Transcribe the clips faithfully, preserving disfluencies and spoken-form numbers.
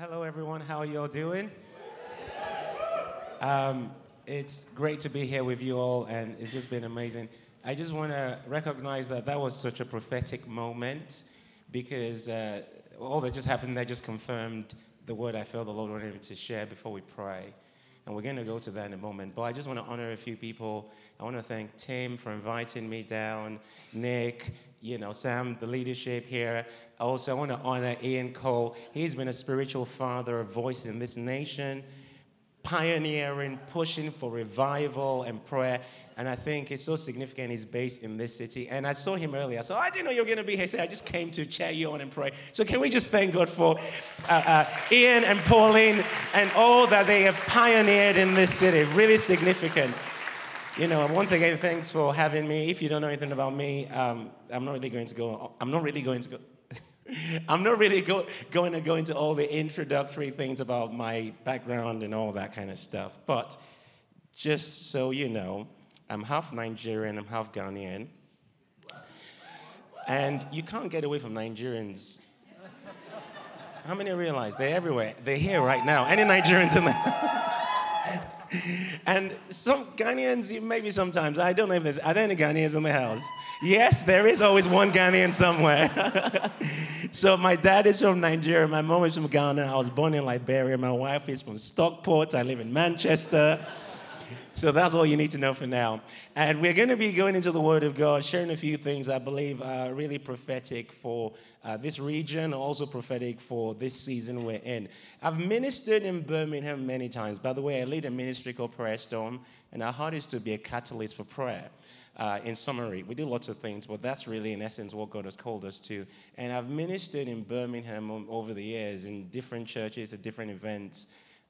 Hello, everyone. How are you all doing? Um, it's great to be here with you all, and it's just been amazing. I just want to recognize that that was such a prophetic moment because uh, all that just happened there just confirmed the word I felt the Lord wanted me to share before we pray. And we're going to go to that in a moment. But I just want to honor a few people. I want to thank Tim for inviting me down, Nick, you know, Sam, the leadership here. Also, I want to honor Ian Cole. He's been a spiritual father, a voice in this nation, pioneering, pushing for revival and prayer. And I think it's so significant he's based in this city. And I saw him earlier. So I didn't know you were going to be here. So I just came to cheer you on and pray. So can we just thank God for uh, uh, Ian and Pauline and all that they have pioneered in this city. Really significant. You know, once again, thanks for having me. If you don't know anything about me, um, I'm not really going to go. I'm not really going to go. I'm not really go, going to go into all the introductory things about my background and all that kind of stuff. But just so you know, I'm half Nigerian, I'm half Ghanaian. And you can't get away from Nigerians. How many realize? They're everywhere. They're here right now. Any Nigerians in there? And some Ghanaians, maybe sometimes. I don't know if there's... Are there any Ghanaians in the house? Yes, there is always one Ghanaian somewhere. So my dad is from Nigeria. My mom is from Ghana. I was born in Liberia. My wife is from Stockport. I live in Manchester. So that's all you need to know for now. And we're going to be going into the Word of God, sharing a few things I believe are really prophetic for uh, this region, also prophetic for this season we're in. I've ministered in Birmingham many times. By the way, I lead a ministry called Prayer Storm, and our heart is to be a catalyst for prayer. Uh, in summary, we do lots of things, but that's really, in essence, what God has called us to. And I've ministered in Birmingham over the years in different churches at different events.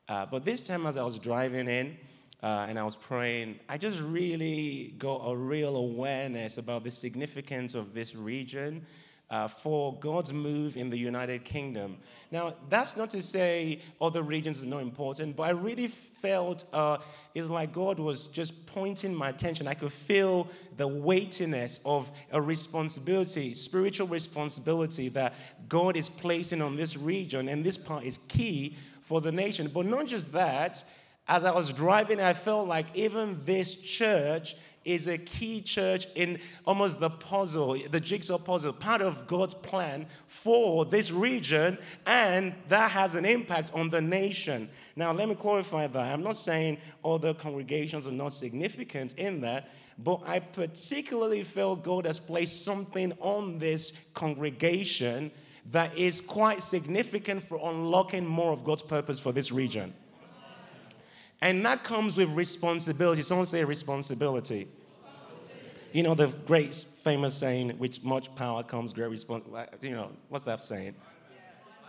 Uh, but this time, as I was driving in, Uh, and I was praying, I just really got a real awareness about the significance of this region uh, for God's move in the United Kingdom. Now, that's not to say other regions are not important, but I really felt uh, it's like God was just pointing my attention. I could feel the weightiness of a responsibility, spiritual responsibility that God is placing on this region, and this part is key for the nation. But not just that. As I was driving, I felt like even this church is a key church in almost the puzzle, the jigsaw puzzle, part of God's plan for this region, and that has an impact on the nation. Now, let me clarify that. I'm not saying other congregations are not significant in that, but I particularly felt God has placed something on this congregation that is quite significant for unlocking more of God's purpose for this region. And that comes with responsibility. Someone say responsibility. You know, the great famous saying, with much power comes great responsibility. You know, what's that saying?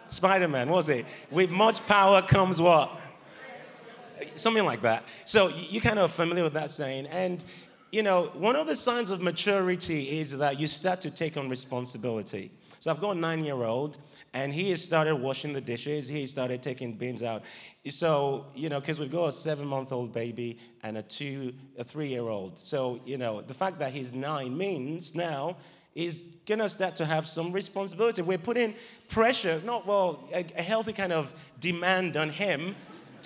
Spider-Man, what was it? With much power comes what? Something like that. So you're kind of familiar with that saying. And, you know, one of the signs of maturity is that you start to take on responsibility. So I've got a nine-year-old. And he has started washing the dishes. He started taking bins out. So, you know, because we've got a seven-month-old baby and a two, a three-year-old. So, you know, the fact that he's nine means now he's going to start to have some responsibility. We're putting pressure, not, well, a, a healthy kind of demand on him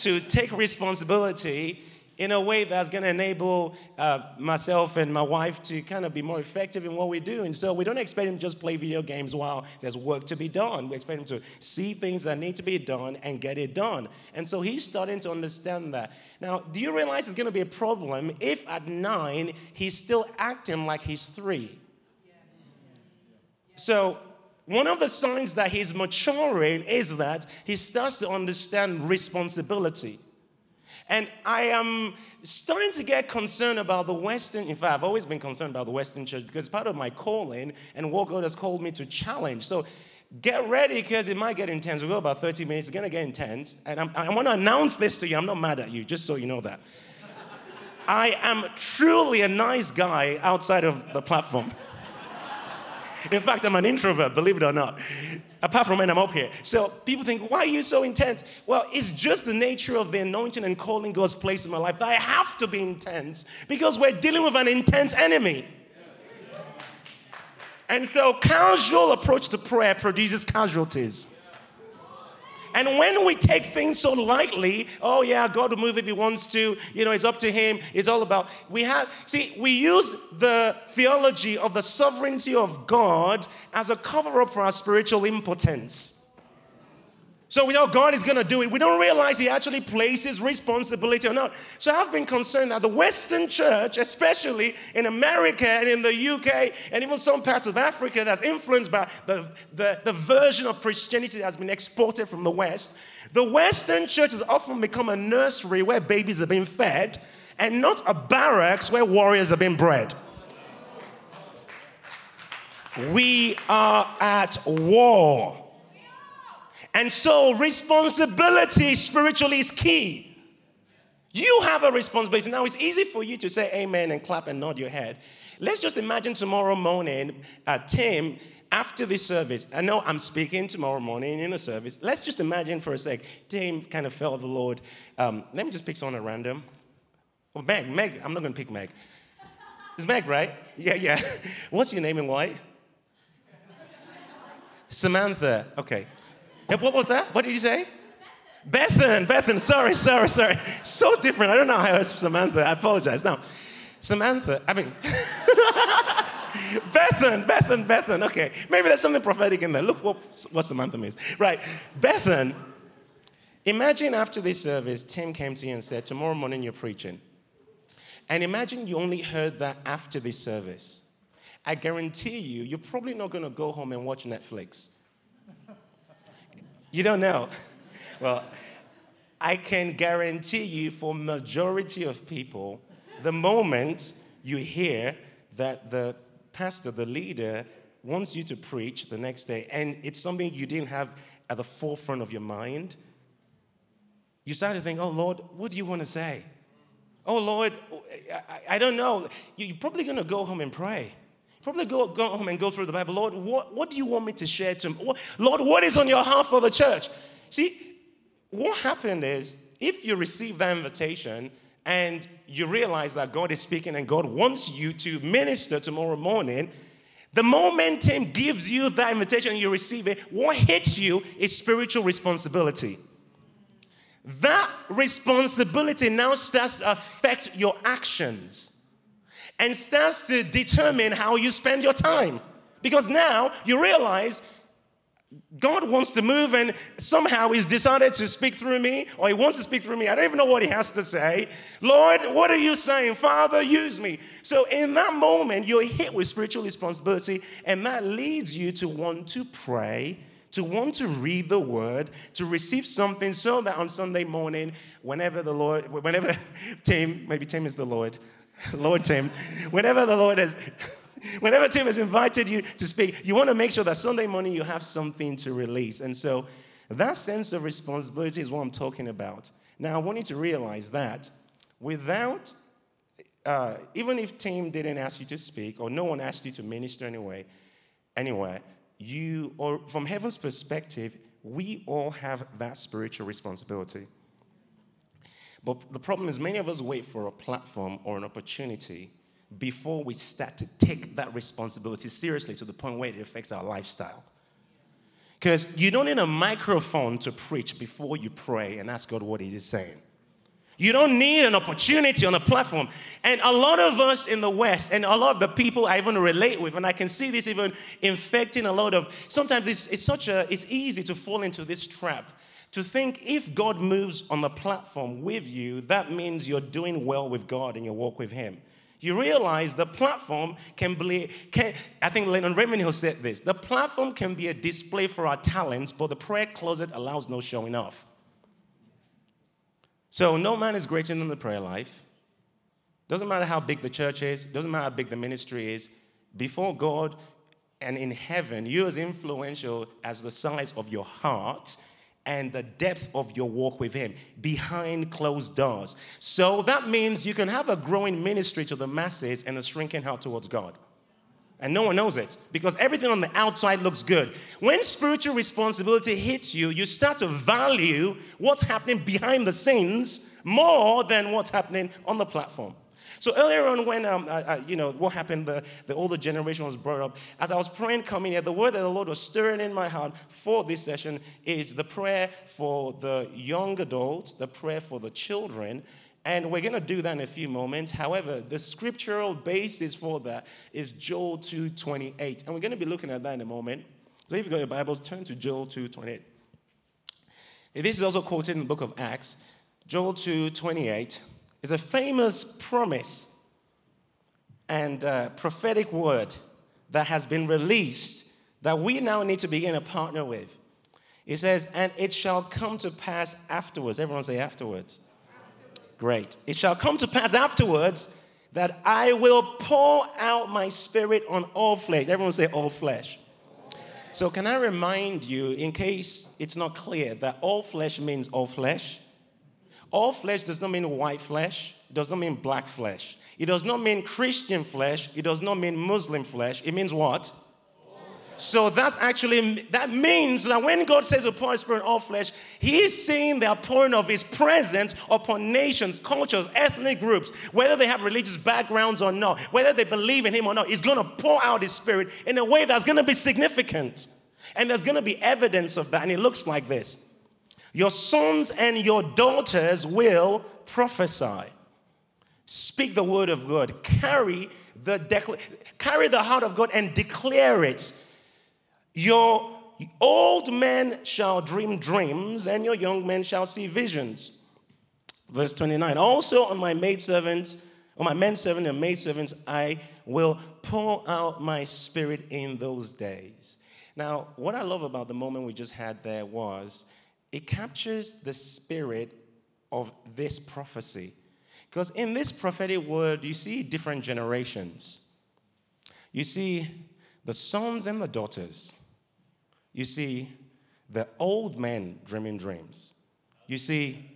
to take responsibility in a way that's going to enable uh, myself and my wife to kind of be more effective in what we do. And so we don't expect him to just play video games while there's work to be done. We expect him to see things that need to be done and get it done. And so he's starting to understand that. Now, do you realize it's going to be a problem if at nine he's still acting like he's three? Yeah. Yeah. So one of the signs that he's maturing is that he starts to understand responsibility. And I am starting to get concerned about the Western. In fact, I've always been concerned about the Western church because it's part of my calling and what God has called me to challenge. So get ready because it might get intense. We've got about thirty minutes. It's going to get intense. And I'm, I want to announce this to you. I'm not mad at you, just so you know that. I am truly a nice guy outside of the platform. In fact, I'm an introvert, believe it or not. Apart from when I'm up here. So people think, why are you so intense? Well, it's just the nature of the anointing and calling God's place in my life that I have to be intense because we're dealing with an intense enemy. And so casual approach to prayer produces casualties. And when we take things so lightly, oh yeah, God will move if he wants to, you know, it's up to him, it's all about, we have, see, we use the theology of the sovereignty of God as a cover-up for our spiritual impotence. So we know God is going to do it. We don't realize he actually places responsibility or not. So I've been concerned that the Western church, especially in America and in the U K and even some parts of Africa that's influenced by the, the, the version of Christianity that has been exported from the West, the Western church has often become a nursery where babies are being fed and not a barracks where warriors are being bred. We are at war. And so responsibility spiritually is key. You have a responsibility. Now, it's easy for you to say amen and clap and nod your head. Let's just imagine tomorrow morning, uh, Tim, after this service. I know I'm speaking tomorrow morning in the service. Let's just imagine for a sec, Tim kind of felt the Lord. Um, let me just pick someone at random. Oh, Meg, Meg. I'm not going to pick Meg. It's Meg, right? Yeah, yeah. What's your name in white? Samantha. Okay. What was that? What did you say? Bethan. Bethan. Bethan. Sorry, sorry, sorry. So different. I don't know how it's Samantha. I apologize. Now, Samantha, I mean, Bethan, Bethan, Bethan. Okay. Maybe there's something prophetic in there. Look what, what Samantha means. Right. Bethan, imagine after this service, Tim came to you and said, tomorrow morning you're preaching. And imagine you only heard that after this service. I guarantee you, you're probably not going to go home and watch Netflix. You don't know. Well, I can guarantee you for majority of people, the moment you hear that the pastor, the leader, wants you to preach the next day, and it's something you didn't have at the forefront of your mind, you start to think, oh, Lord, what do you want to say? Oh, Lord, I, I don't know. You're probably going to go home and pray. Probably go, go home and go through the Bible. Lord, what, what do you want me to share to him? Lord, what is on your heart for the church? See, what happened is if you receive that invitation and you realize that God is speaking and God wants you to minister tomorrow morning, the moment Tim gives you that invitation and you receive it, what hits you is spiritual responsibility. That responsibility now starts to affect your actions and starts to determine how you spend your time. Because now you realize God wants to move and somehow he's decided to speak through me, or he wants to speak through me. I don't even know what he has to say. Lord, what are you saying? Father, use me. So in that moment, you're hit with spiritual responsibility, and that leads you to want to pray, to want to read the word, to receive something so that on Sunday morning, whenever the Lord, whenever Tim, maybe Tim is the Lord, Lord Tim, whenever the Lord has, whenever Tim has invited you to speak, you want to make sure that Sunday morning you have something to release. And so that sense of responsibility is what I'm talking about. Now, I want you to realize that without, uh, even if Tim didn't ask you to speak or no one asked you to minister anyway, anywhere, you, or from heaven's perspective, we all have that spiritual responsibility. But the problem is many of us wait for a platform or an opportunity before we start to take that responsibility seriously to the point where it affects our lifestyle. Because you don't need a microphone to preach before you pray and ask God what he is saying. You don't need an opportunity on a platform. And a lot of us in the West, and a lot of the people I even relate with, and I can see this even infecting a lot of, sometimes it's, it's such a, it's easy to fall into this trap. To think if God moves on the platform with you, that means you're doing well with God in your walk with him. You realize the platform can be, can, I think Leonard Ravenhill said this, the platform can be a display for our talents, but the prayer closet allows no showing off. So no man is greater than the prayer life. Doesn't matter how big the church is, doesn't matter how big the ministry is, before God and in heaven, you're as influential as the size of your heart and the depth of your walk with him behind closed doors. So that means you can have a growing ministry to the masses and a shrinking heart towards God. And no one knows it because everything on the outside looks good. When spiritual responsibility hits you, you start to value what's happening behind the scenes more than what's happening on the platform. So earlier on when, um, I, I, you know, what happened, the, the older generation was brought up. As I was praying coming here, the word that the Lord was stirring in my heart for this session is the prayer for the young adults, the prayer for the children. And we're going to do that in a few moments. However, the scriptural basis for that is Joel two twenty-eight. And we're going to be looking at that in a moment. So if you've got your Bibles, turn to Joel two twenty-eight. This is also quoted in the book of Acts. Joel two twenty-eight is a famous promise and uh, prophetic word that has been released that we now need to begin to partner with. It says, and it shall come to pass afterwards. Everyone say afterwards. Great. It shall come to pass afterwards that I will pour out my spirit on all flesh. Everyone say all flesh. All flesh. So can I remind you, in case it's not clear, that all flesh means all flesh. All flesh does not mean white flesh. It does not mean black flesh. It does not mean Christian flesh. It does not mean Muslim flesh. It means what? So that's actually, that means that when God says to pour his spirit on all flesh, he is seeing the outpouring of his presence upon nations, cultures, ethnic groups, whether they have religious backgrounds or not, whether they believe in him or not. He's going to pour out his spirit in a way that's going to be significant. And there's going to be evidence of that. And it looks like this. Your sons and your daughters will prophesy. Speak the word of God. Carry the decla- carry the heart of God and declare it. Your old men shall dream dreams, and your young men shall see visions. Verse twenty-nine, also on my maidservant, on my menservant and maidservants, I will pour out my spirit in those days. Now, what I love about the moment we just had there was it captures the spirit of this prophecy. Because in this prophetic word, you see different generations. You see the sons and the daughters. You see the old men dreaming dreams. You see,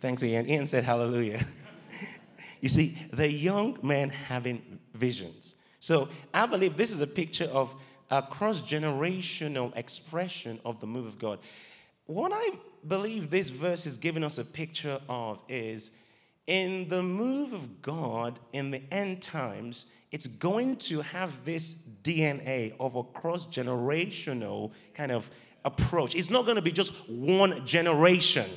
thanks Ian, Ian said hallelujah. You see the young men having visions. So I believe this is a picture of a cross-generational expression of the move of God. What I believe this verse is giving us a picture of is in the move of God in the end times, it's going to have this D N A of a cross-generational kind of approach. It's not going to be just one generation.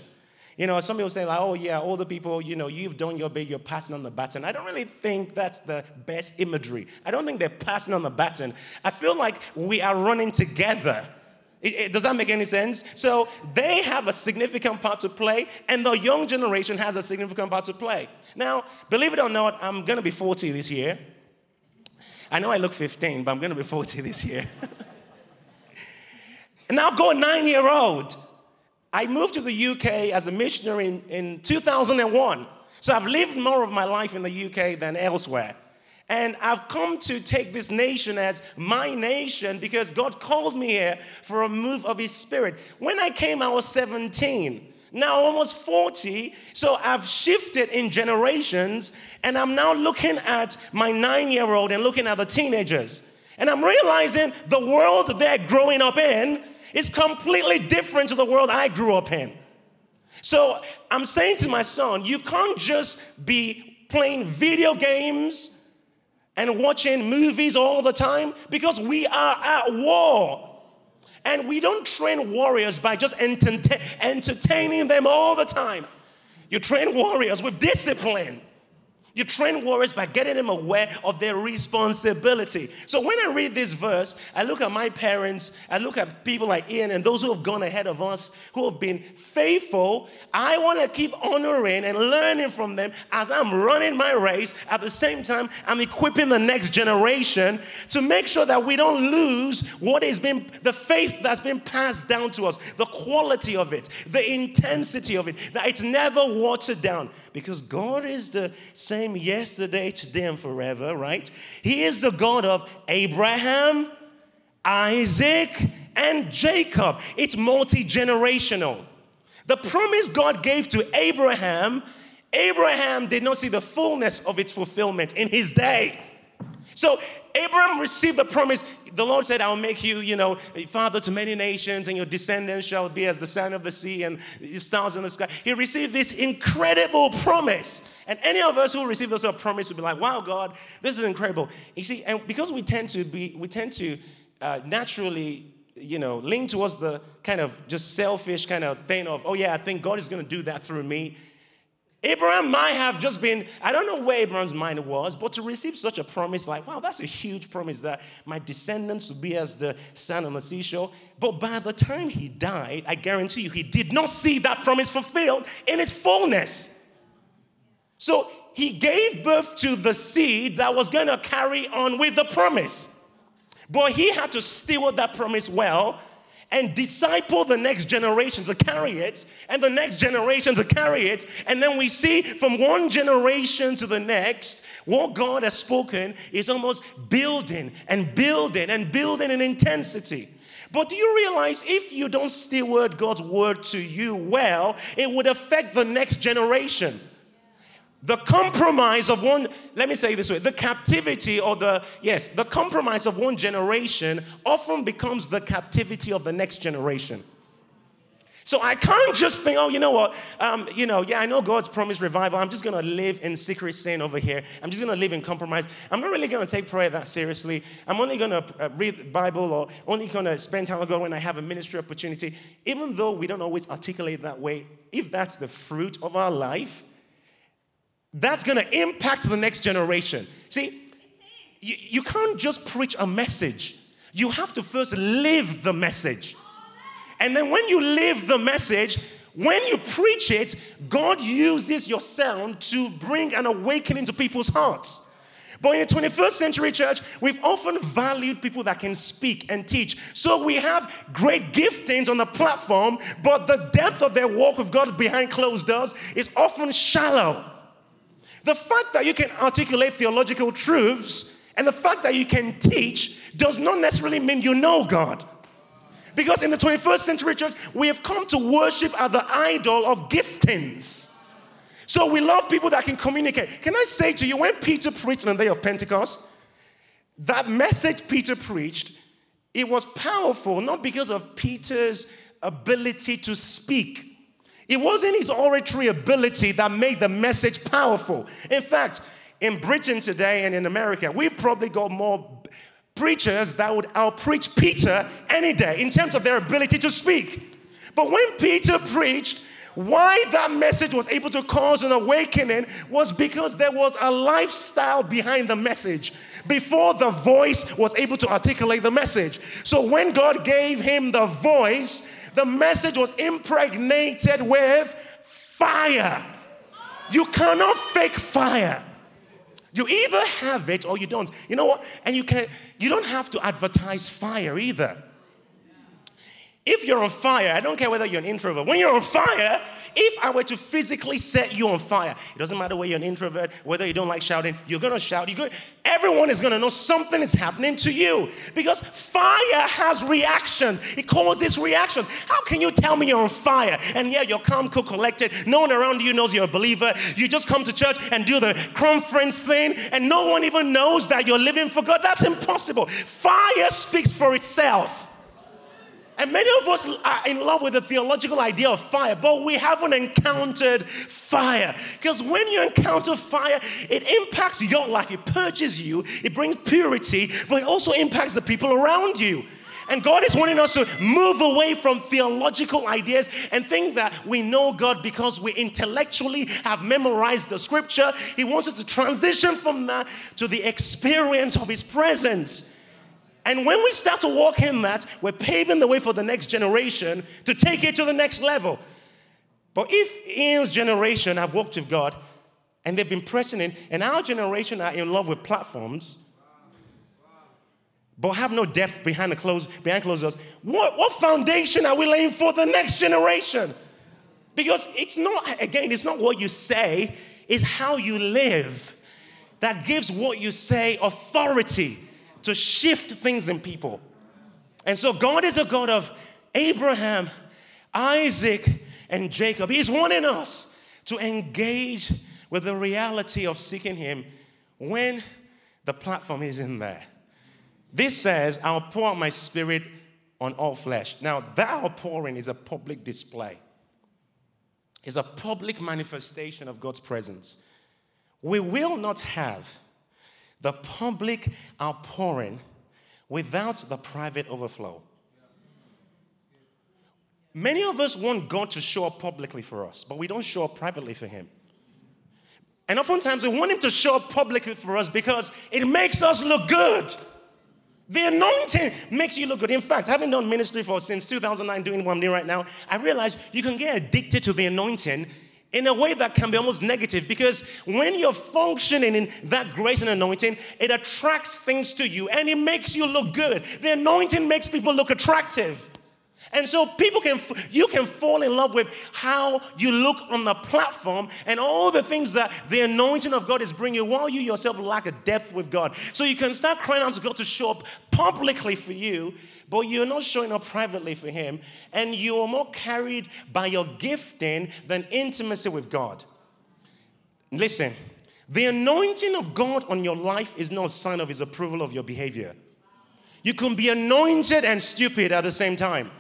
You know, some people say, like, oh, yeah, older people, you know, you've done your bit, you're passing on the baton. I don't really think that's the best imagery. I don't think they're passing on the baton. I feel like we are running together. It, it, does that make any sense? So they have a significant part to play, and the young generation has a significant part to play. Now, believe it or not, I'm going to be forty this year. I know I look fifteen, but I'm going to be forty this year. And now I've got a nine-year-old. I moved to the U K as a missionary in, in two thousand one. So I've lived more of my life in the U K than elsewhere. And I've come to take this nation as my nation because God called me here for a move of his spirit. When I came, I was seventeen. Now almost forty, so I've shifted in generations, and I'm now looking at my nine-year-old and looking at the teenagers. And I'm realizing the world they're growing up in is completely different to the world I grew up in. So I'm saying to my son, you can't just be playing video games and watching movies all the time because we are at war. And we don't train warriors by just enter- entertaining them all the time. You train warriors with discipline. You train warriors by getting them aware of their responsibility. So when I read this verse, I look at my parents, I look at people like Ian and those who have gone ahead of us, who have been faithful. I want to keep honoring and learning from them as I'm running my race. At the same time, I'm equipping the next generation to make sure that we don't lose what has been, the faith that's been passed down to us, the quality of it, the intensity of it, that it's never watered down. Because God is the same yesterday, today, and forever, right? He is the God of Abraham, Isaac, and Jacob. It's multi-generational. The promise God gave to Abraham, Abraham did not see the fullness of its fulfillment in his day. So Abraham received the promise. The Lord said, I'll make you, you know, father to many nations, and your descendants shall be as the sand of the sea and the stars in the sky. He received this incredible promise. And any of us who receive those sort of promise will be like, wow, God, this is incredible. You see, and because we tend to be, we tend to uh, naturally, you know, lean towards the kind of just selfish kind of thing of, oh yeah, I think God is going to do that through me. Abraham might have just been, I don't know where Abraham's mind was, but to receive such a promise, like, wow, that's a huge promise that my descendants will be as the sand on the seashore. But by the time he died, I guarantee you, he did not see that promise fulfilled in its fullness. So he gave birth to the seed that was going to carry on with the promise. But he had to steward that promise well and disciple the next generation to carry it, and the next generation to carry it. And then we see from one generation to the next, what God has spoken is almost building and building and building in intensity. But do you realize if you don't steward God's word to you well, it would affect the next generation? The compromise of one, let me say it this way, the captivity or the, yes, the compromise of one generation often becomes the captivity of the next generation. So I can't just think, oh, you know what, um, you know, yeah, I know God's promised revival. I'm just going to live in secret sin over here. I'm just going to live in compromise. I'm not really going to take prayer that seriously. I'm only going to uh, read the Bible, or only going to spend time with God when I have a ministry opportunity. Even though we don't always articulate that way, if that's the fruit of our life, that's going to impact the next generation. See, you, you can't just preach a message. You have to first live the message. And then when you live the message, when you preach it, God uses your sound to bring an awakening to people's hearts. But in the twenty-first century church, we've often valued people that can speak and teach. So we have great giftings on the platform, but the depth of their walk with God behind closed doors is often shallow. The fact that you can articulate theological truths and the fact that you can teach does not necessarily mean you know God. Because in the twenty-first century church, we have come to worship at the idol of giftings. So we love people that can communicate. Can I say to you, when Peter preached on the day of Pentecost, that message Peter preached, it was powerful not because of Peter's ability to speak. It wasn't his oratory ability that made the message powerful. In fact, in Britain today and in America, we've probably got more preachers that would outpreach Peter any day in terms of their ability to speak. But when Peter preached, why that message was able to cause an awakening was because there was a lifestyle behind the message before the voice was able to articulate the message. So when God gave him the voice, the message was impregnated with fire. You cannot fake fire. You either have it or you don't. You know what? And you can you don't have to advertise fire either. If you're on fire, I don't care whether you're an introvert. When you're on fire, if I were to physically set you on fire, it doesn't matter whether you're an introvert, whether you don't like shouting, you're going to shout. You're gonna, everyone is going to know something is happening to you because fire has reaction. It causes reaction. How can you tell me you're on fire? And yeah, you're calm, cool, collected. No one around you knows you're a believer. You just come to church and do the conference thing, and no one even knows that you're living for God. That's impossible. Fire speaks for itself. And many of us are in love with the theological idea of fire, but we haven't encountered fire. Because when you encounter fire, it impacts your life. It purges you. It brings purity, but it also impacts the people around you. And God is wanting us to move away from theological ideas and think that we know God because we intellectually have memorized the scripture. He wants us to transition from that to the experience of his presence. And when we start to walk in that, we're paving the way for the next generation to take it to the next level. But if Ian's generation have walked with God and they've been pressing in, and our generation are in love with platforms, but have no depth behind the closed, behind closed doors, what, what foundation are we laying for the next generation? Because it's not, again, it's not what you say, it's how you live that gives what you say authority to shift things in people. And so God is a God of Abraham, Isaac, and Jacob. He's wanting us to engage with the reality of seeking him when the platform is in there. This says, I'll pour out my spirit on all flesh. Now, that outpouring is a public display. It's a public manifestation of God's presence. We will not have the public outpouring without the private overflow. Many of us want God to show up publicly for us, but we don't show up privately for him. And oftentimes we want him to show up publicly for us because it makes us look good. The anointing makes you look good. In fact, having done ministry for since two thousand nine, doing what I'm doing right now, I realized you can get addicted to the anointing in a way that can be almost negative, because when you're functioning in that grace and anointing, it attracts things to you and it makes you look good. The anointing makes people look attractive. And so people can, you can fall in love with how you look on the platform and all the things that the anointing of God is bringing you, while you yourself lack a depth with God. So you can start crying out to God to show up publicly for you, but you're not showing up privately for him, and you're more carried by your gifting than intimacy with God. Listen, the anointing of God on your life is not a sign of his approval of your behavior. You can be anointed and stupid at the same time.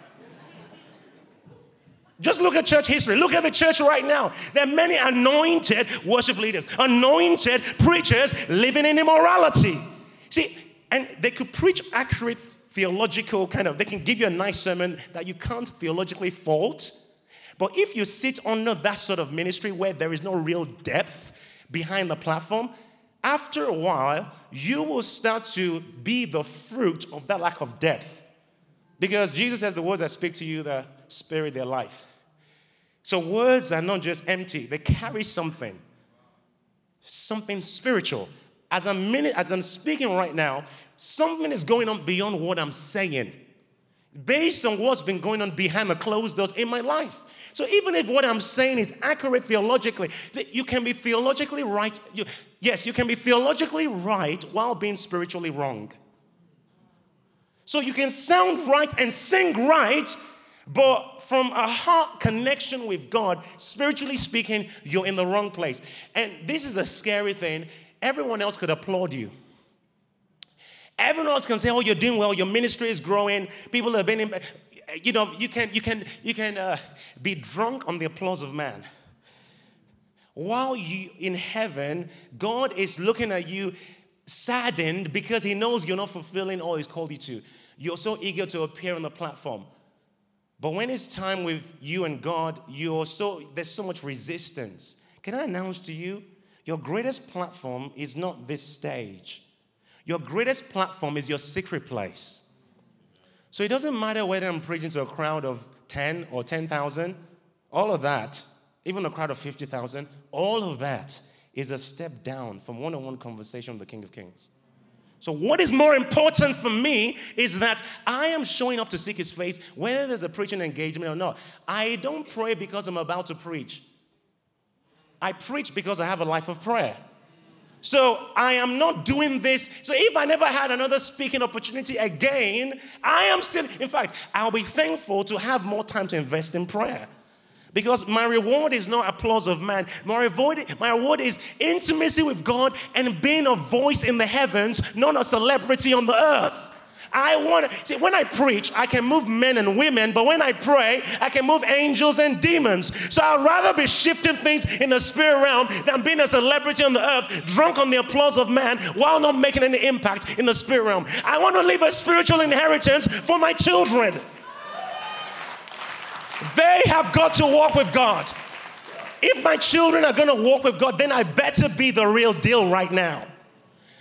Just look at church history. Look at the church right now. There are many anointed worship leaders, anointed preachers living in immorality. See, and they could preach accurate theological kind of, they can give you a nice sermon that you can't theologically fault. But if you sit under that sort of ministry where there is no real depth behind the platform, after a while, you will start to be the fruit of that lack of depth. Because Jesus says the words that speak to you, the spirit, their life. So words are not just empty. They carry something, something spiritual. As I'm, mini- as I'm speaking right now, something is going on beyond what I'm saying, based on what's been going on behind the closed doors in my life. So even if what I'm saying is accurate theologically, that you can be theologically right. You, yes, you can be theologically right while being spiritually wrong. So you can sound right and sing right, but from a heart connection with God, spiritually speaking, you're in the wrong place. And this is the scary thing. Everyone else could applaud you. Everyone else can say, oh, you're doing well. Your ministry is growing. People have been, in, you know, you can, you can, you can uh, be drunk on the applause of man. While you in heaven, God is looking at you saddened because he knows you're not fulfilling all he's called you to. You're so eager to appear on the platform. But when it's time with you and God, you're so there's so much resistance. Can I announce to you, your greatest platform is not this stage. Your greatest platform is your secret place. So it doesn't matter whether I'm preaching to a crowd of ten or ten thousand, all of that, even a crowd of fifty thousand, all of that is a step down from one-on-one conversation with the King of Kings. So what is more important for me is that I am showing up to seek his face, whether there's a preaching engagement or not. I don't pray because I'm about to preach. I preach because I have a life of prayer. So I am not doing this. So if I never had another speaking opportunity again, I am still, in fact, I'll be thankful to have more time to invest in prayer. Because my reward is not applause of man. My reward, my reward is intimacy with God and being a voice in the heavens, not a celebrity on the earth. I want to, see, when I preach, I can move men and women, but when I pray, I can move angels and demons. So I'd rather be shifting things in the spirit realm than being a celebrity on the earth, drunk on the applause of man, while not making any impact in the spirit realm. I want to leave a spiritual inheritance for my children. They have got to walk with God. If my children are going to walk with God, then I better be the real deal right now.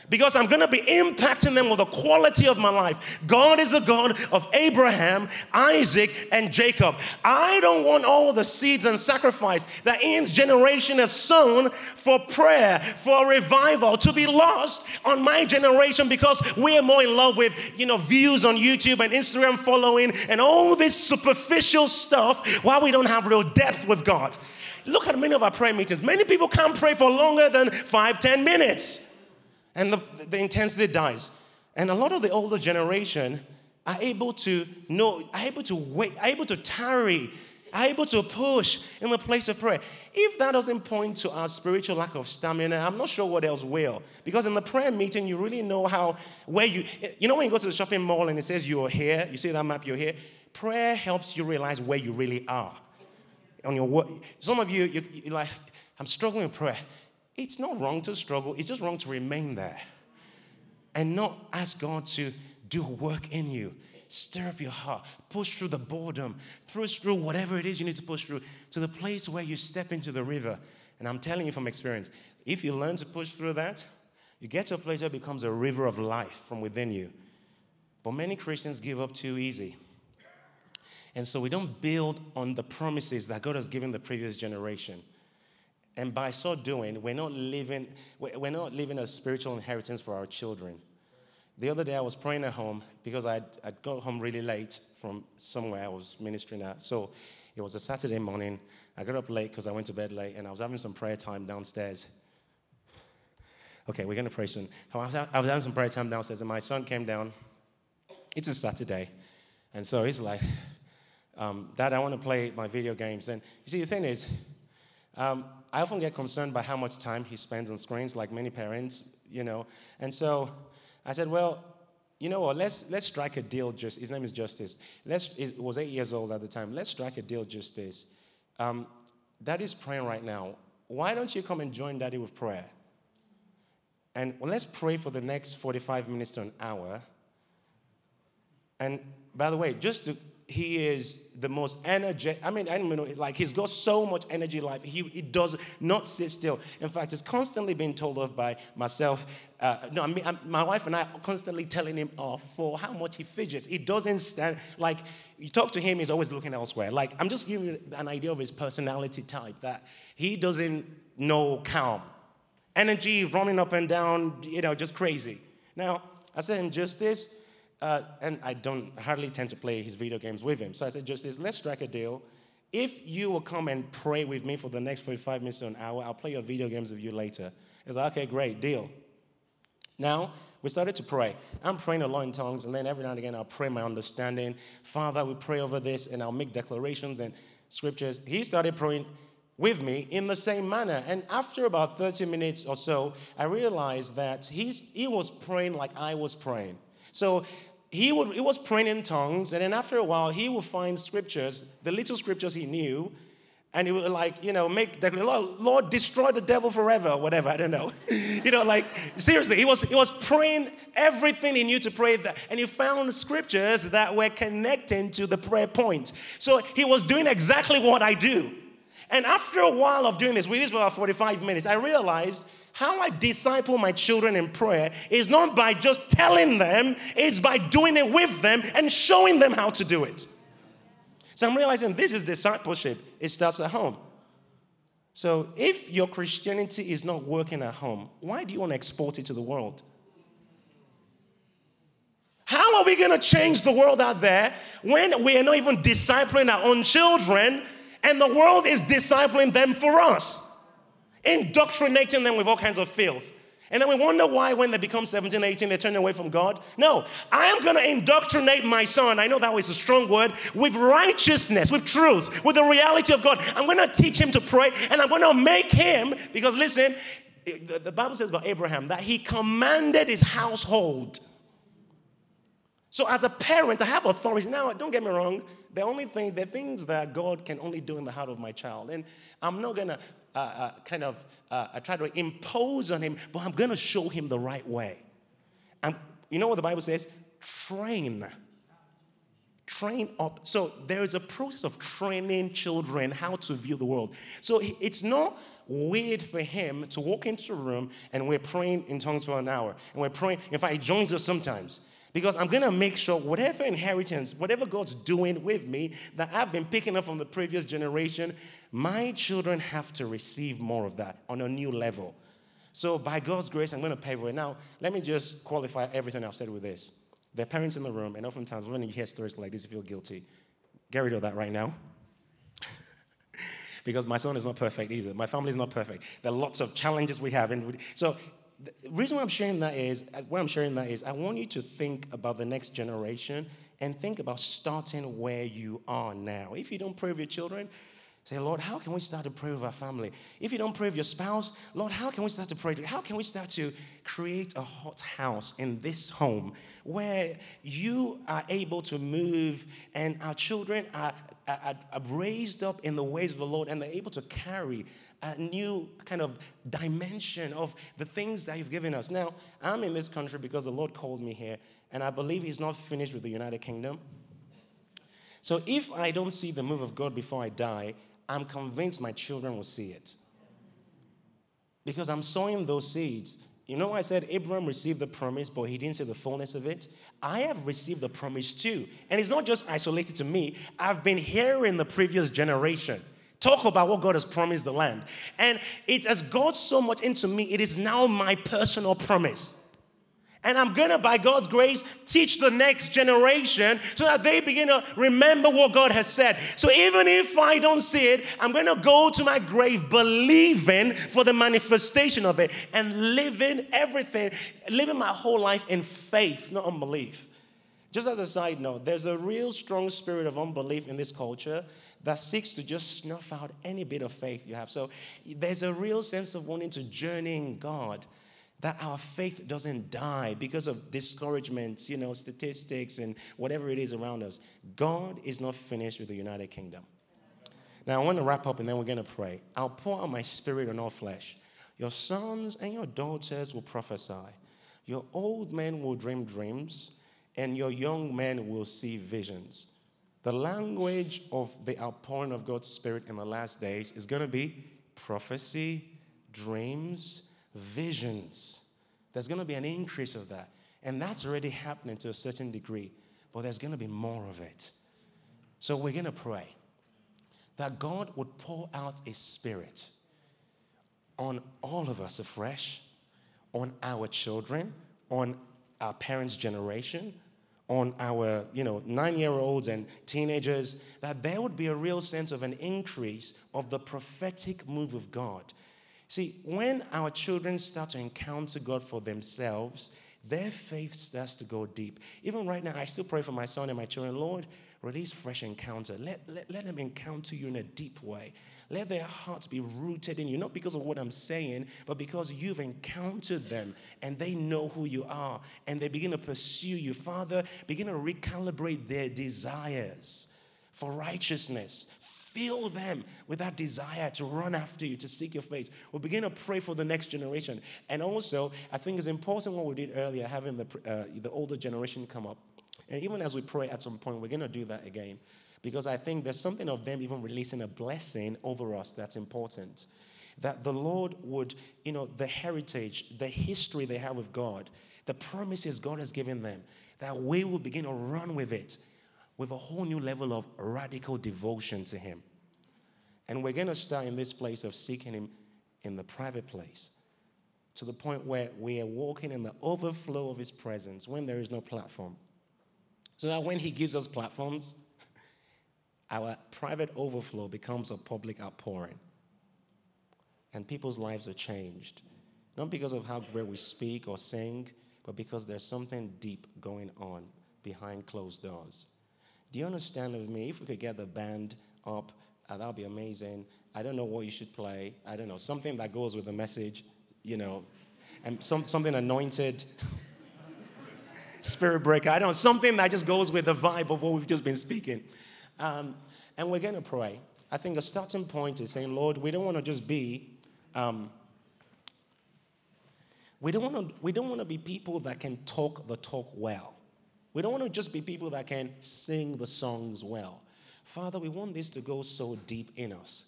Because I'm going to be impacting them with the quality of my life. God is a God of Abraham, Isaac, and Jacob. I don't want all the seeds and sacrifice that Ian's generation has sown for prayer, for revival, to be lost on my generation because we are more in love with, you know, views on YouTube and Instagram following and all this superficial stuff while we don't have real depth with God. Look at many of our prayer meetings. Many people can't pray for longer than five, ten minutes. And the, the intensity dies. And a lot of the older generation are able to know, are able to wait, are able to tarry, are able to push in the place of prayer. If that doesn't point to our spiritual lack of stamina, I'm not sure what else will. Because in the prayer meeting, you really know how, where you, you know when you go to the shopping mall and it says you're here, you see that map, you're here. Prayer helps you realize where you really are. On your, some of you, you, you're like, I'm struggling with prayer. It's not wrong to struggle. It's just wrong to remain there and not ask God to do work in you. Stir up your heart. Push through the boredom. Push through whatever it is you need to push through to the place where you step into the river. And I'm telling you from experience, if you learn to push through that, you get to a place where it becomes a river of life from within you. But many Christians give up too easy. And so we don't build on the promises that God has given the previous generation. And by so doing, we're not living, we're not living a spiritual inheritance for our children. The other day I was praying at home because I'd, I'd got home really late from somewhere I was ministering at. So it was a Saturday morning. I got up late because I went to bed late, and I was having some prayer time downstairs. Okay, we're going to pray soon. I was, I was having some prayer time downstairs, and my son came down. It's a Saturday. And so he's like, um, Dad, I want to play my video games. And you see, the thing is, um, I often get concerned by how much time he spends on screens, like many parents, you know. And so I said, well, you know what, let's let's strike a deal. Just his name is Justice. Let's it was eight years old at the time. Let's strike a deal, Justice. Um, Daddy's praying right now. Why don't you come and join Daddy with prayer? And well, let's pray for the next forty-five minutes to an hour. And by the way, just to, he is the most energetic. I mean, I don't know, like he's got so much energy. Life, he, he does not sit still. In fact, he's constantly being told off by myself. Uh, no, I mean, I'm, my wife and I are constantly telling him off for how much he fidgets. He doesn't stand. Like you talk to him, he's always looking elsewhere. Like I'm just giving you an idea of his personality type, that he doesn't know calm. Energy running up and down, you know, just crazy. Now, I said, Injustice, uh, and I don't hardly tend to play his video games with him. So I said, Justice, let's strike a deal. If you will come and pray with me for the next forty-five minutes to an hour, I'll play your video games with you later. He's like, okay, great, deal. Now, we started to pray. I'm praying a lot in tongues, and then every now and again, I'll pray my understanding. Father, we pray over this, and I'll make declarations and scriptures. He started praying with me in the same manner. And after about thirty minutes or so, I realized that he's, he was praying like I was praying. So he, would, he was praying in tongues, and then after a while, he would find scriptures, the little scriptures he knew, and he would like, you know, make, Lord, destroy the devil forever, whatever, I don't know. You know, like, seriously, he was, he was praying everything he knew to pray, that, and he found scriptures that were connecting to the prayer point. So he was doing exactly what I do. And after a while of doing this, we did about forty-five minutes, I realized how I disciple my children in prayer is not by just telling them, it's by doing it with them and showing them how to do it. So I'm realizing this is discipleship. It starts at home. So if your Christianity is not working at home, why do you want to export it to the world? How are we going to change the world out there when we are not even discipling our own children? And the world is discipling them for us, indoctrinating them with all kinds of filth. And then we wonder why when they become seventeen, eighteen, they turn away from God. No, I am going to indoctrinate my son, I know that was a strong word, with righteousness, with truth, with the reality of God. I'm going to teach him to pray, and I'm going to make him, because listen, the Bible says about Abraham that he commanded his household. So as a parent, I have authority. Now, don't get me wrong. The only thing, the things that God can only do in the heart of my child. And I'm not going to uh, uh, kind of uh, try to impose on him, but I'm going to show him the right way. And you know what the Bible says? Train. Train up. So there is a process of training children how to view the world. So it's not weird for him to walk into a room and we're praying in tongues for an hour. And we're praying. In fact, he joins us sometimes. Because I'm going to make sure whatever inheritance, whatever God's doing with me that I've been picking up from the previous generation, my children have to receive more of that on a new level. So by God's grace, I'm going to pave way. Now, let me just qualify everything I've said with this. There are parents in the room, and oftentimes when you hear stories like this, you feel guilty. Get rid of that right now. Because my son is not perfect either. My family is not perfect. There are lots of challenges we have. And so the reason why I'm sharing that is, why I'm sharing that is, I want you to think about the next generation and think about starting where you are now. If you don't pray with your children, Say, Lord, how can we start to pray with our family? If you don't pray with your spouse, Lord, how can we start to pray? How can we start to create a hot house in this home where you are able to move and our children are, are, are raised up in the ways of the Lord and they're able to carry a new kind of dimension of the things that you've given us. Now, I'm in this country because the Lord called me here, and I believe he's not finished with the United Kingdom. So if I don't see the move of God before I die, I'm convinced my children will see it. Because I'm sowing those seeds. You know, I said Abraham received the promise, but he didn't see the fullness of it. I have received the promise too. And it's not just isolated to me. I've been hearing the previous generation talk about what God has promised the land. And it has got so much into me, it is now my personal promise. And I'm going to, by God's grace, teach the next generation so that they begin to remember what God has said. So even if I don't see it, I'm going to go to my grave believing for the manifestation of it and living everything, living my whole life in faith, not unbelief. Just as a side note, there's a real strong spirit of unbelief in this culture that seeks to just snuff out any bit of faith you have. So there's a real sense of wanting to journey in God, that our faith doesn't die because of discouragements, you know, statistics and whatever it is around us. God is not finished with the United Kingdom. Now, I want to wrap up and then we're going to pray. I'll pour out my spirit on all flesh. Your sons and your daughters will prophesy. Your old men will dream dreams and your young men will see visions. The language of the outpouring of God's spirit in the last days is going to be prophecy, dreams, visions. There's going to be an increase of that. And that's already happening to a certain degree. But there's going to be more of it. So we're going to pray that God would pour out his spirit on all of us afresh, on our children, on our parents' generation, on our, you know, nine-year-olds and teenagers, that there would be a real sense of an increase of the prophetic move of God. See, when our children start to encounter God for themselves, their faith starts to go deep. Even right now, I still pray for my son and my children. Lord, release fresh encounter. Let, let, let them encounter you in a deep way. Let their hearts be rooted in you, not because of what I'm saying, but because you've encountered them and they know who you are and they begin to pursue you. Father, begin to recalibrate their desires for righteousness. Fill them with that desire to run after you, to seek your face. We'll begin to pray for the next generation. And also, I think it's important what we did earlier, having the uh, the older generation come up. And even as we pray at some point, we're going to do that again. Because I think there's something of them even releasing a blessing over us that's important. That the Lord would, you know, the heritage, the history they have with God, the promises God has given them, that we will begin to run with it, with a whole new level of radical devotion to him. And we're going to start in this place of seeking him in the private place, to the point where we are walking in the overflow of his presence when there is no platform. So that when he gives us platforms, our private overflow becomes a public outpouring. And people's lives are changed, not because of how great we speak or sing, but because there's something deep going on behind closed doors. Do you understand with me? If we could get the band up, uh, that would be amazing. I don't know what you should play. I don't know, something that goes with the message, you know, and some something anointed, spirit breaker. I don't know, something that just goes with the vibe of what we've just been speaking. Um, and we're going to pray. I think the starting point is saying, Lord, we don't want to just be, um, we don't want to we don't want to be people that can talk the talk well. We don't want to just be people that can sing the songs well. Father, we want this to go so deep in us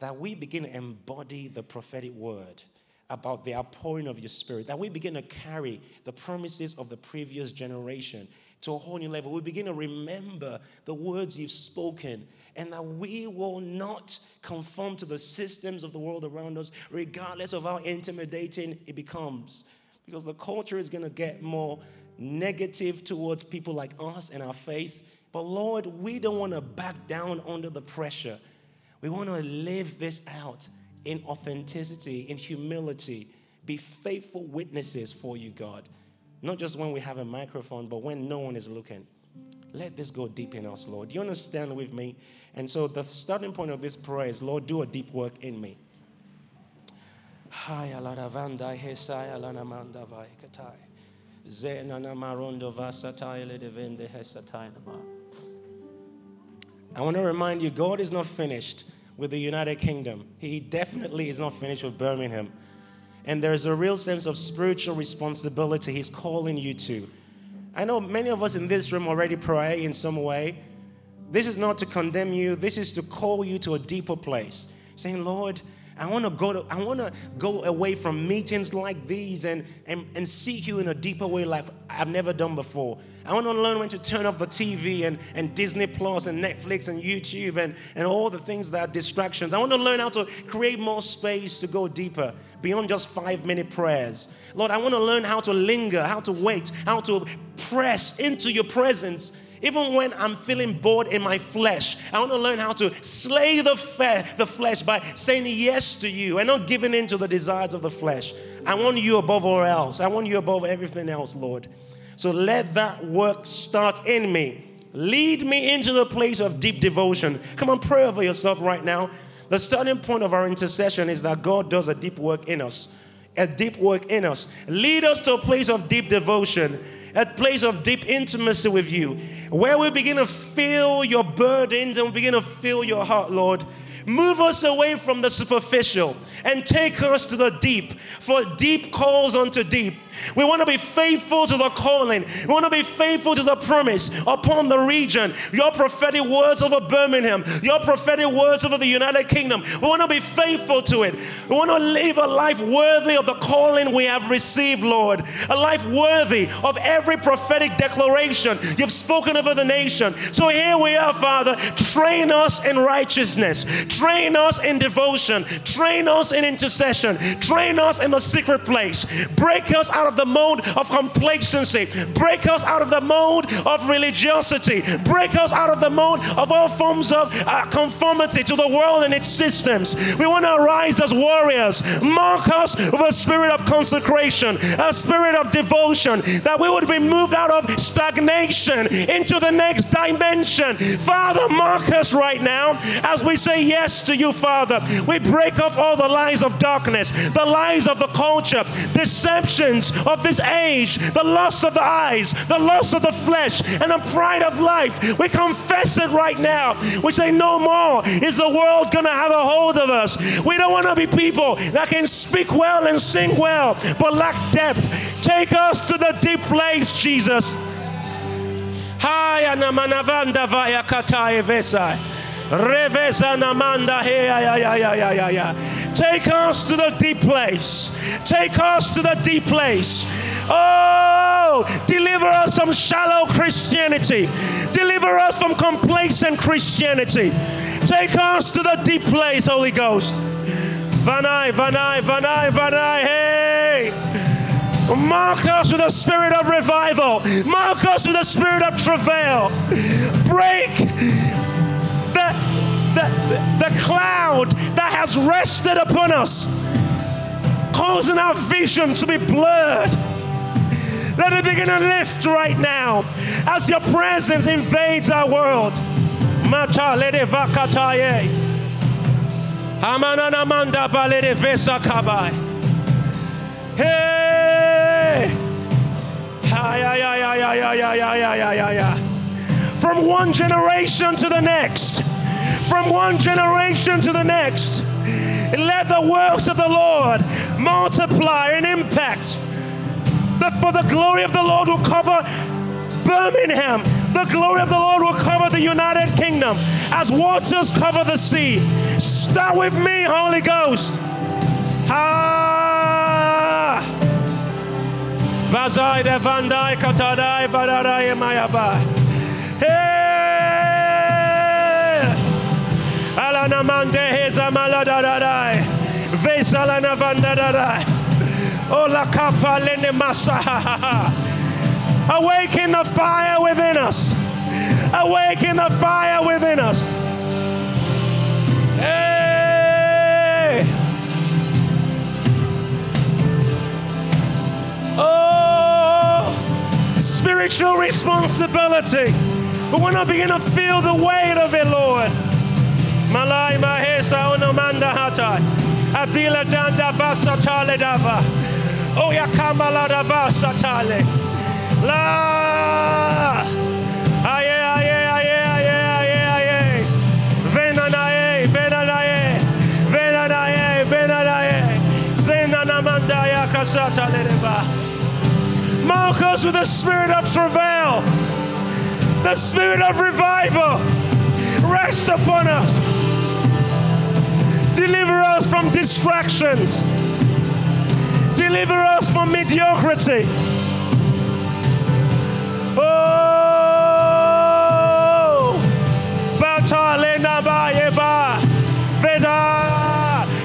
that we begin to embody the prophetic word about the outpouring of your spirit, that we begin to carry the promises of the previous generation to a whole new level. We begin to remember the words you've spoken and that we will not conform to the systems of the world around us, regardless of how intimidating it becomes, because the culture is going to get more negative towards people like us and our faith. But Lord, we don't want to back down under the pressure. We want to live this out in authenticity, in humility, be faithful witnesses for you, God. Not just when we have a microphone, but when no one is looking. Let this go deep in us, Lord. Do you understand with me? And so the starting point of this prayer is, Lord, do a deep work in me. I want to remind you, God is not finished with the United Kingdom. He definitely is not finished with Birmingham. And there is a real sense of spiritual responsibility He's calling you to. I know many of us in this room already pray in some way. This is not to condemn you. This is to call you to a deeper place. Saying, Lord, I want to go to, I want to go away from meetings like these and, and, and seek you in a deeper way like I've never done before. I want to learn when to turn off the T V and, and Disney Plus and Netflix and YouTube and, and all the things that are distractions. I want to learn how to create more space to go deeper beyond just five-minute prayers. Lord, I want to learn how to linger, how to wait, how to press into your presence. Even when I'm feeling bored in my flesh, I want to learn how to slay the, fe- the flesh by saying yes to you and not giving in to the desires of the flesh. I want you above all else. I want you above everything else, Lord. So let that work start in me. Lead me into the place of deep devotion. Come on, pray over yourself right now. The starting point of our intercession is that God does a deep work in us. A deep work in us. Lead us to a place of deep devotion. A place of deep intimacy with you, where we begin to feel your burdens and we begin to feel your heart, Lord. Move us away from the superficial and take us to the deep, for deep calls unto deep. We want to be faithful to the calling. We want to be faithful to the promise upon the region. Your prophetic words over Birmingham, your prophetic words over the United Kingdom. We want to be faithful to it. We want to live a life worthy of the calling we have received, Lord. A life worthy of every prophetic declaration you've spoken over the nation. So here we are, Father. Train us in righteousness. Train us in devotion. Train us in intercession. Train us in the secret place. Break us out of the mode of complacency. Break us out of the mode of religiosity. Break us out of the mode of all forms of uh, conformity to the world and its systems. We want to arise as warriors. Mark us with a spirit of consecration, a spirit of devotion, that we would be moved out of stagnation into the next dimension. Father, mark us right now as we say yes to you, Father. We break off all the lies of darkness, the lies of the culture, deceptions of this age, the lust of the eyes, the lust of the flesh, and the pride of life. We confess it right now. We say, no more is the world going to have a hold of us. We don't want to be people that can speak well and sing well, but lack depth. Take us to the deep place, Jesus. Take us to the deep place. Take us to the deep place. Oh, deliver us from shallow Christianity. Deliver us from complacent Christianity. Take us to the deep place, Holy Ghost. Vanai, Vanai, Vanai, Vanai, hey! Mark us with a spirit of revival. Mark us with a spirit of travail. Break The, the, the cloud that has rested upon us, causing our vision to be blurred. Let it begin to lift right now as your presence invades our world. Mata lede vakataye. Amanana manda balede vesakabai. Hey! Ay, ay, ay, ay, ay, ay, ay, ay, ay. From one generation to the next. From one generation to the next, let the works of the Lord multiply and impact. That for the glory of the Lord will cover Birmingham. The glory of the Lord will cover the United Kingdom as waters cover the sea. Start with me, Holy Ghost. Ah. Hey. Awaken the fire within us. Awaken the fire within us. Hey. Oh, spiritual responsibility. But when I begin to feel the weight of it, Lord, Malai Mahesa Onomanda Hatai, Abila Janda Basa Tale Dava, Oya Kamala Basa Tale, La Aye Aye Aye Aye Aye Aye, Venanae, Venanae, Venanae, Venanae, Zenanamandaya Kasata Ledeva. Mark us with the spirit of travail, the spirit of revival. Rest upon us. Deliver us from distractions. Deliver us from mediocrity. Oh,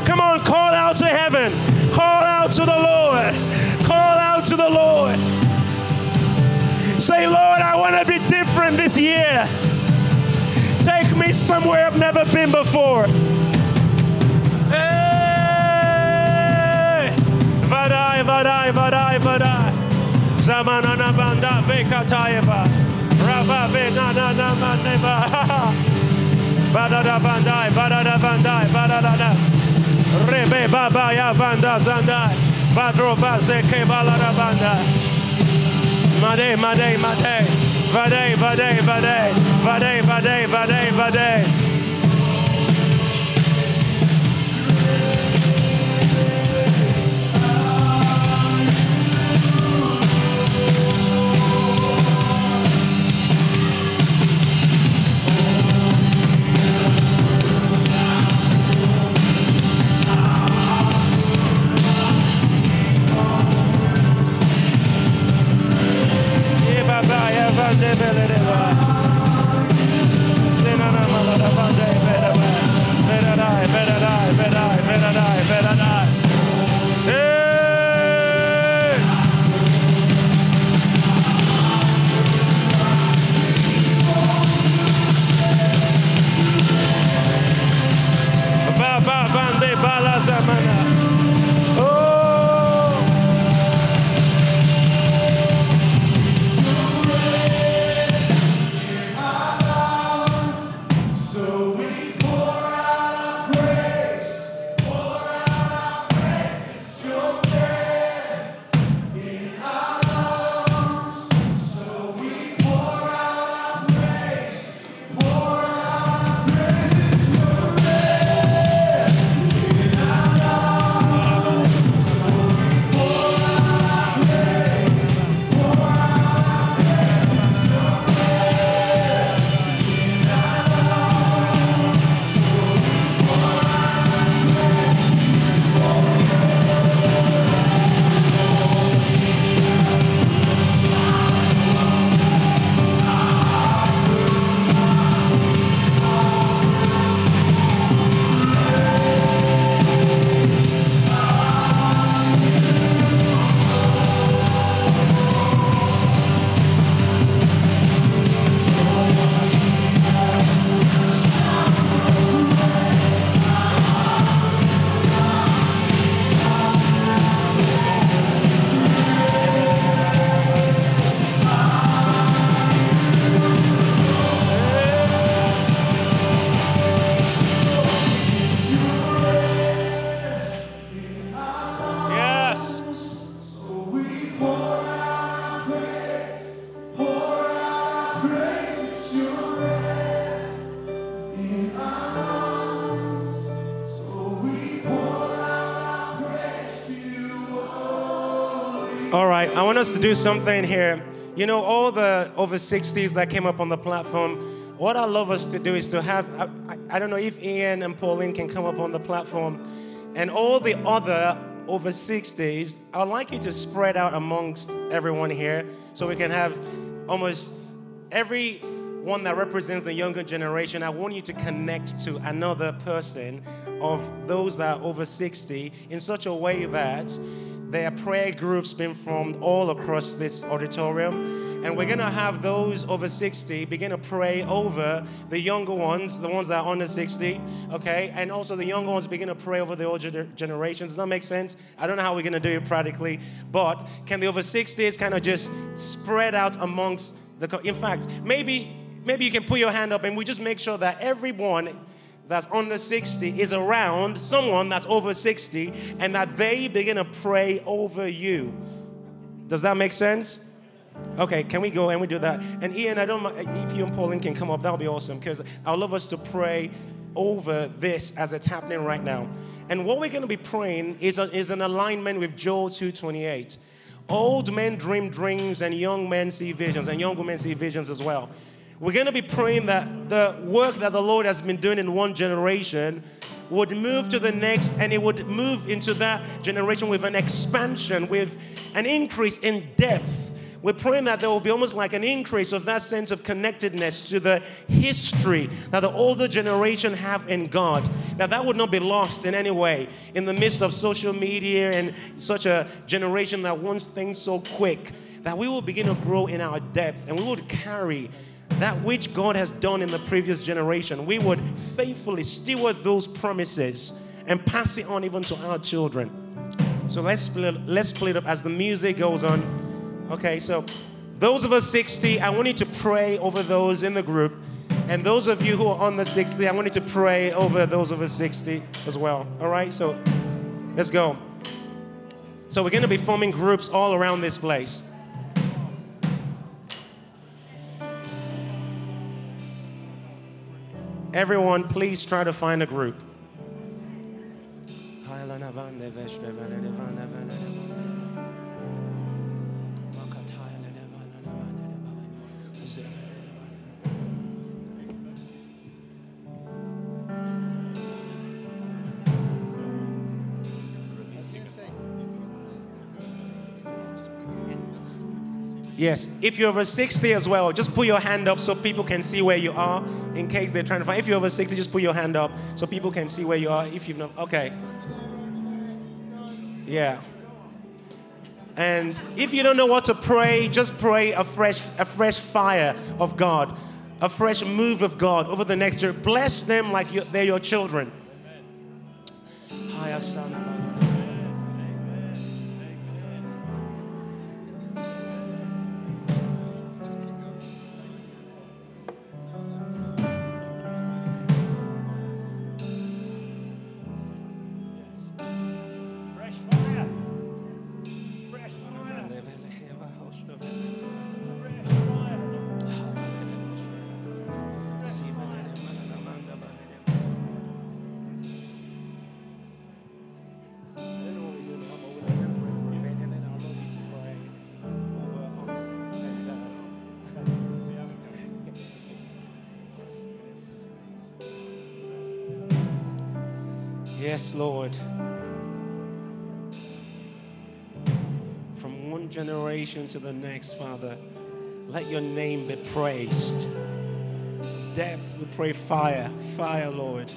come on, call out to heaven. Call out to the Lord. Call out to the Lord. Say, Lord, I want to be different this year. Take me somewhere I've never been before. Hey! Vadai, vadai, vadai, vadai. Zamanana banda vekatayeva. Rava venana namaneva. Vadada bandai, vadada bandai, vadada. Rebe baba ya vanda zandai. Vadrova zeke balada bandai. Made, made, made, vade, vade, vade, vade, vade, vade, vade. I want us to do something here. You know, all the over sixties that came up on the platform, what I love us to do is to have, I, I don't know if Ian and Pauline can come up on the platform, and all the other over sixties, I'd like you to spread out amongst everyone here so we can have almost every one that represents the younger generation. I want you to connect to another person of those that are over sixty in such a way that there are prayer groups being formed all across this auditorium. And we're going to have those over sixty begin to pray over the younger ones, the ones that are under sixty, okay? And also the younger ones begin to pray over the older generations. Does that make sense? I don't know how we're going to do it practically, but can the over sixties kind of just spread out amongst the... Co- In fact, maybe... maybe you can put your hand up and we just make sure that everyone that's under sixty is around someone that's over sixty and that they begin to pray over you. Does that make sense? Okay, can we go and we do that? And Ian, I don't mind if you and Pauline can come up, that'll be awesome, because I would love us to pray over this as it's happening right now. And what we're going to be praying is, a, is an alignment with Joel two twenty-eight. Old men dream dreams and young men see visions, and young women see visions as well. We're going to be praying that the work that the Lord has been doing in one generation would move to the next, and it would move into that generation with an expansion, with an increase in depth. We're praying that there will be almost like an increase of that sense of connectedness to the history that the older generation have in God. Now, that would not be lost in any way in the midst of social media and such a generation that wants things so quick, that we will begin to grow in our depth and we would carry that which God has done in the previous generation. We would faithfully steward those promises and pass it on even to our children. So let's split, let's split up as the music goes on. Okay, so those of us sixty, I want you to pray over those in the group. And those of you who are on the sixty, I want you to pray over those of us sixty as well. All right, so let's go. So we're going to be forming groups all around this place. Everyone, please try to find a group. Yes, if you're over sixty as well, just put your hand up so people can see where you are in case they're trying to find. If you're over sixty, just put your hand up so people can see where you are if you've not. Okay. Yeah. And if you don't know what to pray, just pray a fresh, a fresh fire of God, a fresh move of God over the next year. Bless them like you, they're your children. Higher son. Yes, Lord. From one generation to the next, Father, let your name be praised. Depth, we pray fire, fire, Lord.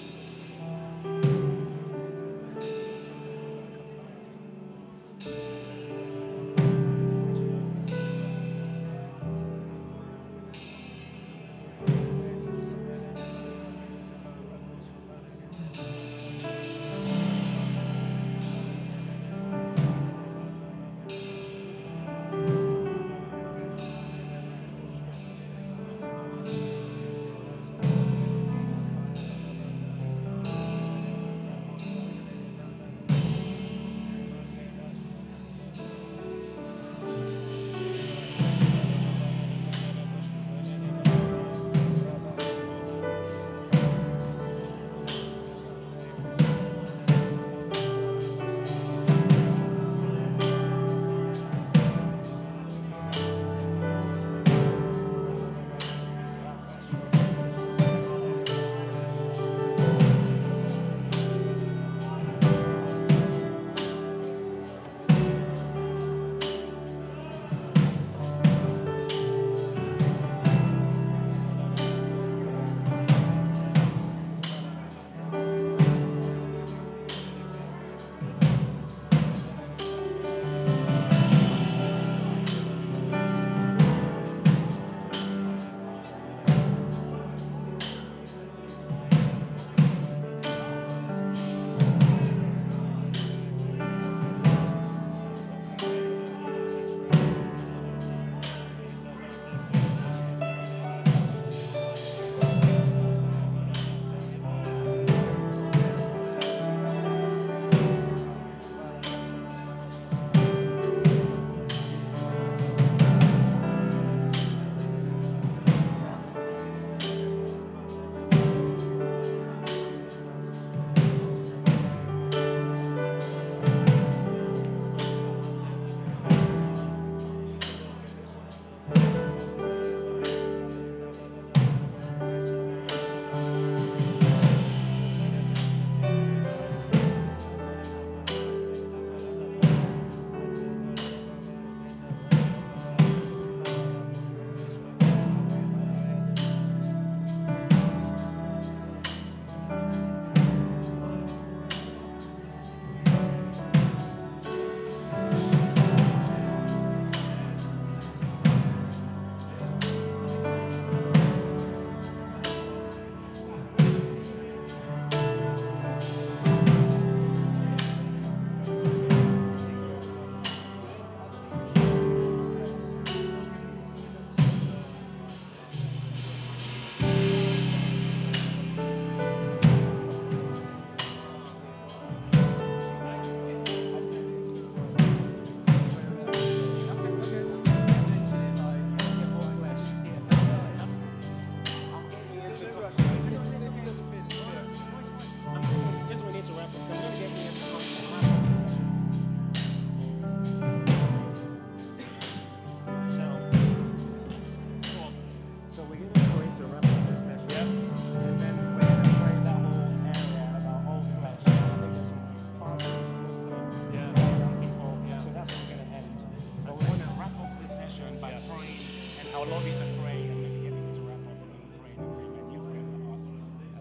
lobby to pray and maybe get people to wrap up and pray in agreement. You pray for us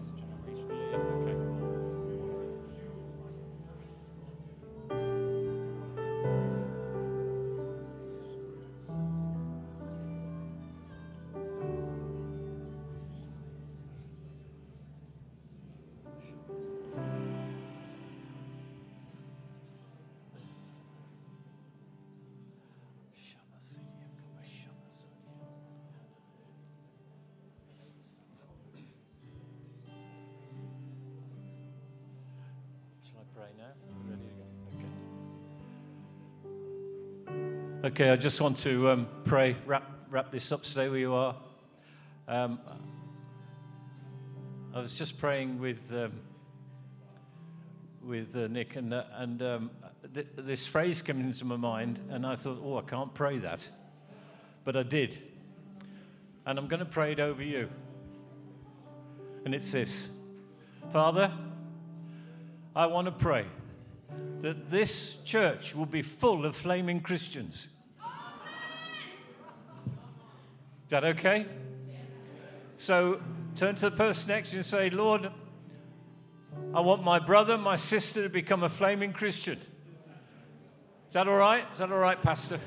as a generation. Yeah, okay. Okay, I just want to um, pray, wrap wrap this up, stay where you are. Um, I was just praying with um, with uh, Nick, and uh, and um, th- this phrase came into my mind, and I thought, oh, I can't pray that, but I did, and I'm going to pray it over you. And it's this: Father, I want to pray that this church will be full of flaming Christians. Amen. Is that okay? Yeah. So turn to the person next to you and say, Lord, I want my brother, my sister to become a flaming Christian. Is that all right? Is that all right, Pastor?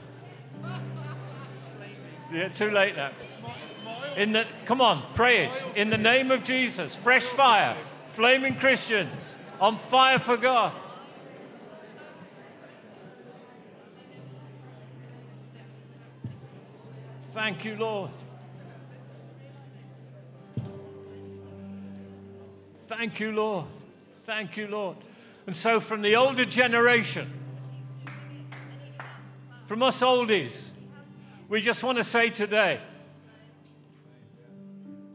Yeah, too late now. In the, come on, pray it. In the name of Jesus, fresh fire, flaming Christians, on fire for God. Thank you, Lord. Thank you, Lord. Thank you, Lord. And so from the older generation, from us oldies, we just want to say today,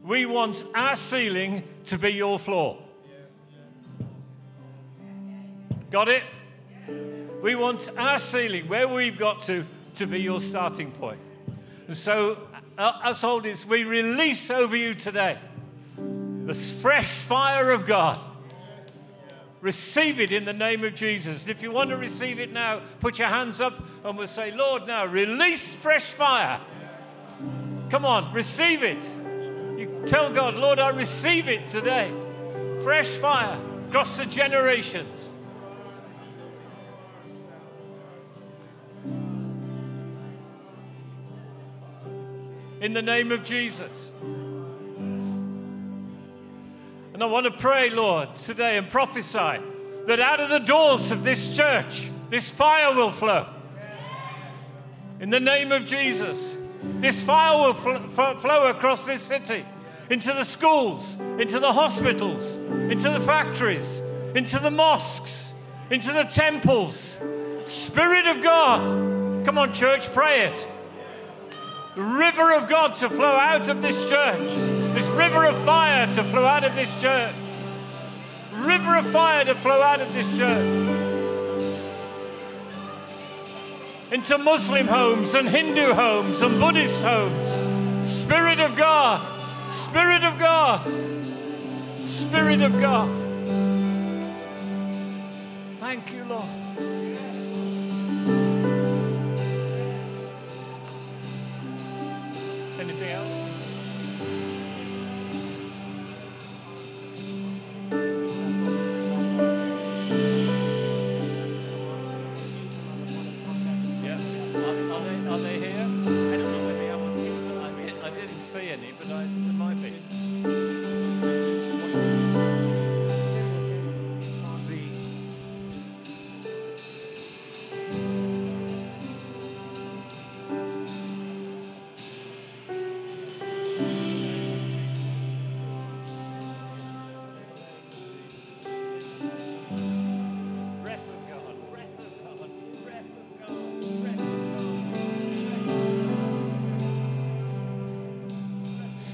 we want our ceiling to be your floor. Got it? We want our ceiling, where we've got to, to be your starting point. And so, us oldies, we release over you today the fresh fire of God. Receive it in the name of Jesus. And if you want to receive it now, put your hands up and we'll say, Lord, now release fresh fire. Come on, receive it. You tell God, Lord, I receive it today. Fresh fire across the generations. In the name of Jesus. And I want to pray, Lord, today and prophesy that out of the doors of this church, this fire will flow. In the name of Jesus. This fire will fl- flow across this city, into the schools, into the hospitals, into the factories, into the mosques, into the temples. Spirit of God. Come on, church, pray it. The river of God to flow out of this church. This river of fire to flow out of this church. River of fire to flow out of this church. Into Muslim homes and Hindu homes and Buddhist homes. Spirit of God. Spirit of God. Spirit of God. Thank you, Lord. Anything else? Yeah. Are, are they? Are they here? I don't know where they are on Teams tonight. I didn't see any, but I, there might be.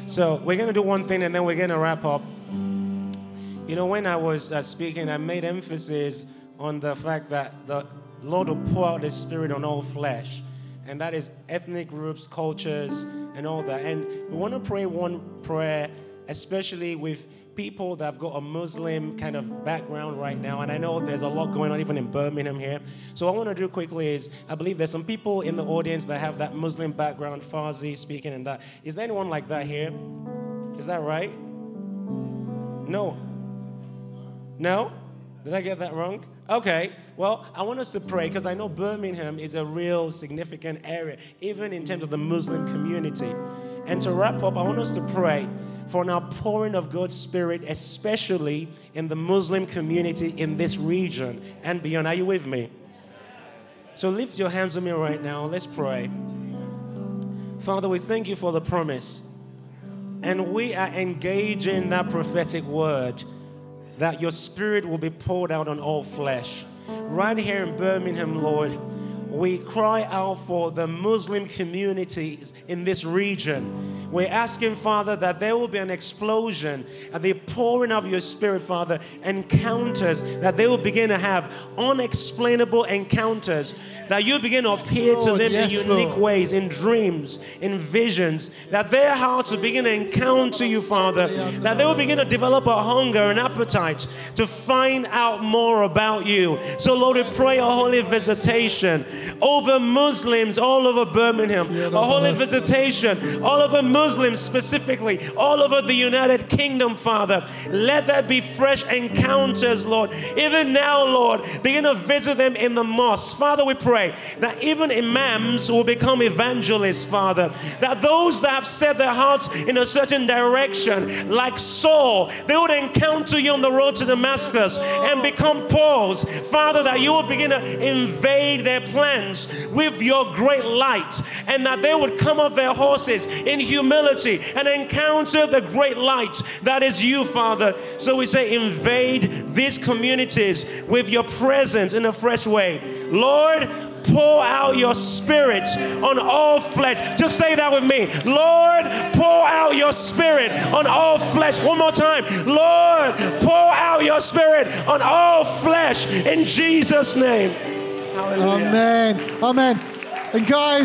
So we're going to do one thing and then we're going to wrap up. You know, when I was uh, speaking, I made emphasis on the fact that the Lord will pour out His Spirit on all flesh. And that is ethnic groups, cultures, and all that. And we want to pray one prayer, especially with people that have got a Muslim kind of background right now, and I know there's a lot going on even in Birmingham here. So what I want to do quickly is, I believe there's some people in the audience that have that Muslim background, Farsi speaking and that. Is there anyone like that here? Is that right? No? No? Did I get that wrong? Okay, well, I want us to pray, because I know Birmingham is a real significant area, even in terms of the Muslim community. And to wrap up, I want us to pray for an outpouring of God's Spirit, especially in the Muslim community in this region and beyond. Are you with me? So lift your hands with me right now. Let's pray. Father, we thank you for the promise. And we are engaging that prophetic word that your Spirit will be poured out on all flesh. Right here in Birmingham, Lord, we cry out for the Muslim communities in this region. We're asking, Father, that there will be an explosion at the pouring of your Spirit, Father, encounters, that they will begin to have unexplainable encounters, that you begin to appear to them in unique ways, in dreams, in visions, that their hearts will begin to encounter you, Father, that they will begin to develop a hunger and appetite to find out more about you. So, Lord, we pray a holy visitation over Muslims all over Birmingham, a holy visitation all over Muslims specifically, all over the United Kingdom, Father. Let there be fresh encounters, Lord. Even now, Lord, begin to visit them in the mosque. Father, we pray that even imams will become evangelists, Father. That those that have set their hearts in a certain direction, like Saul, they would encounter you on the road to Damascus and become Paul's. Father, that you would begin to invade their plans with your great light, and that they would come off their horses in humility and encounter the great light that is you, Father. So we say, invade these communities with your presence in a fresh way. Lord, pour out your Spirit on all flesh. Just say that with me. Lord, pour out your Spirit on all flesh. One more time. Lord, pour out your Spirit on all flesh in Jesus' name. Hallelujah. Amen. Amen. And guys,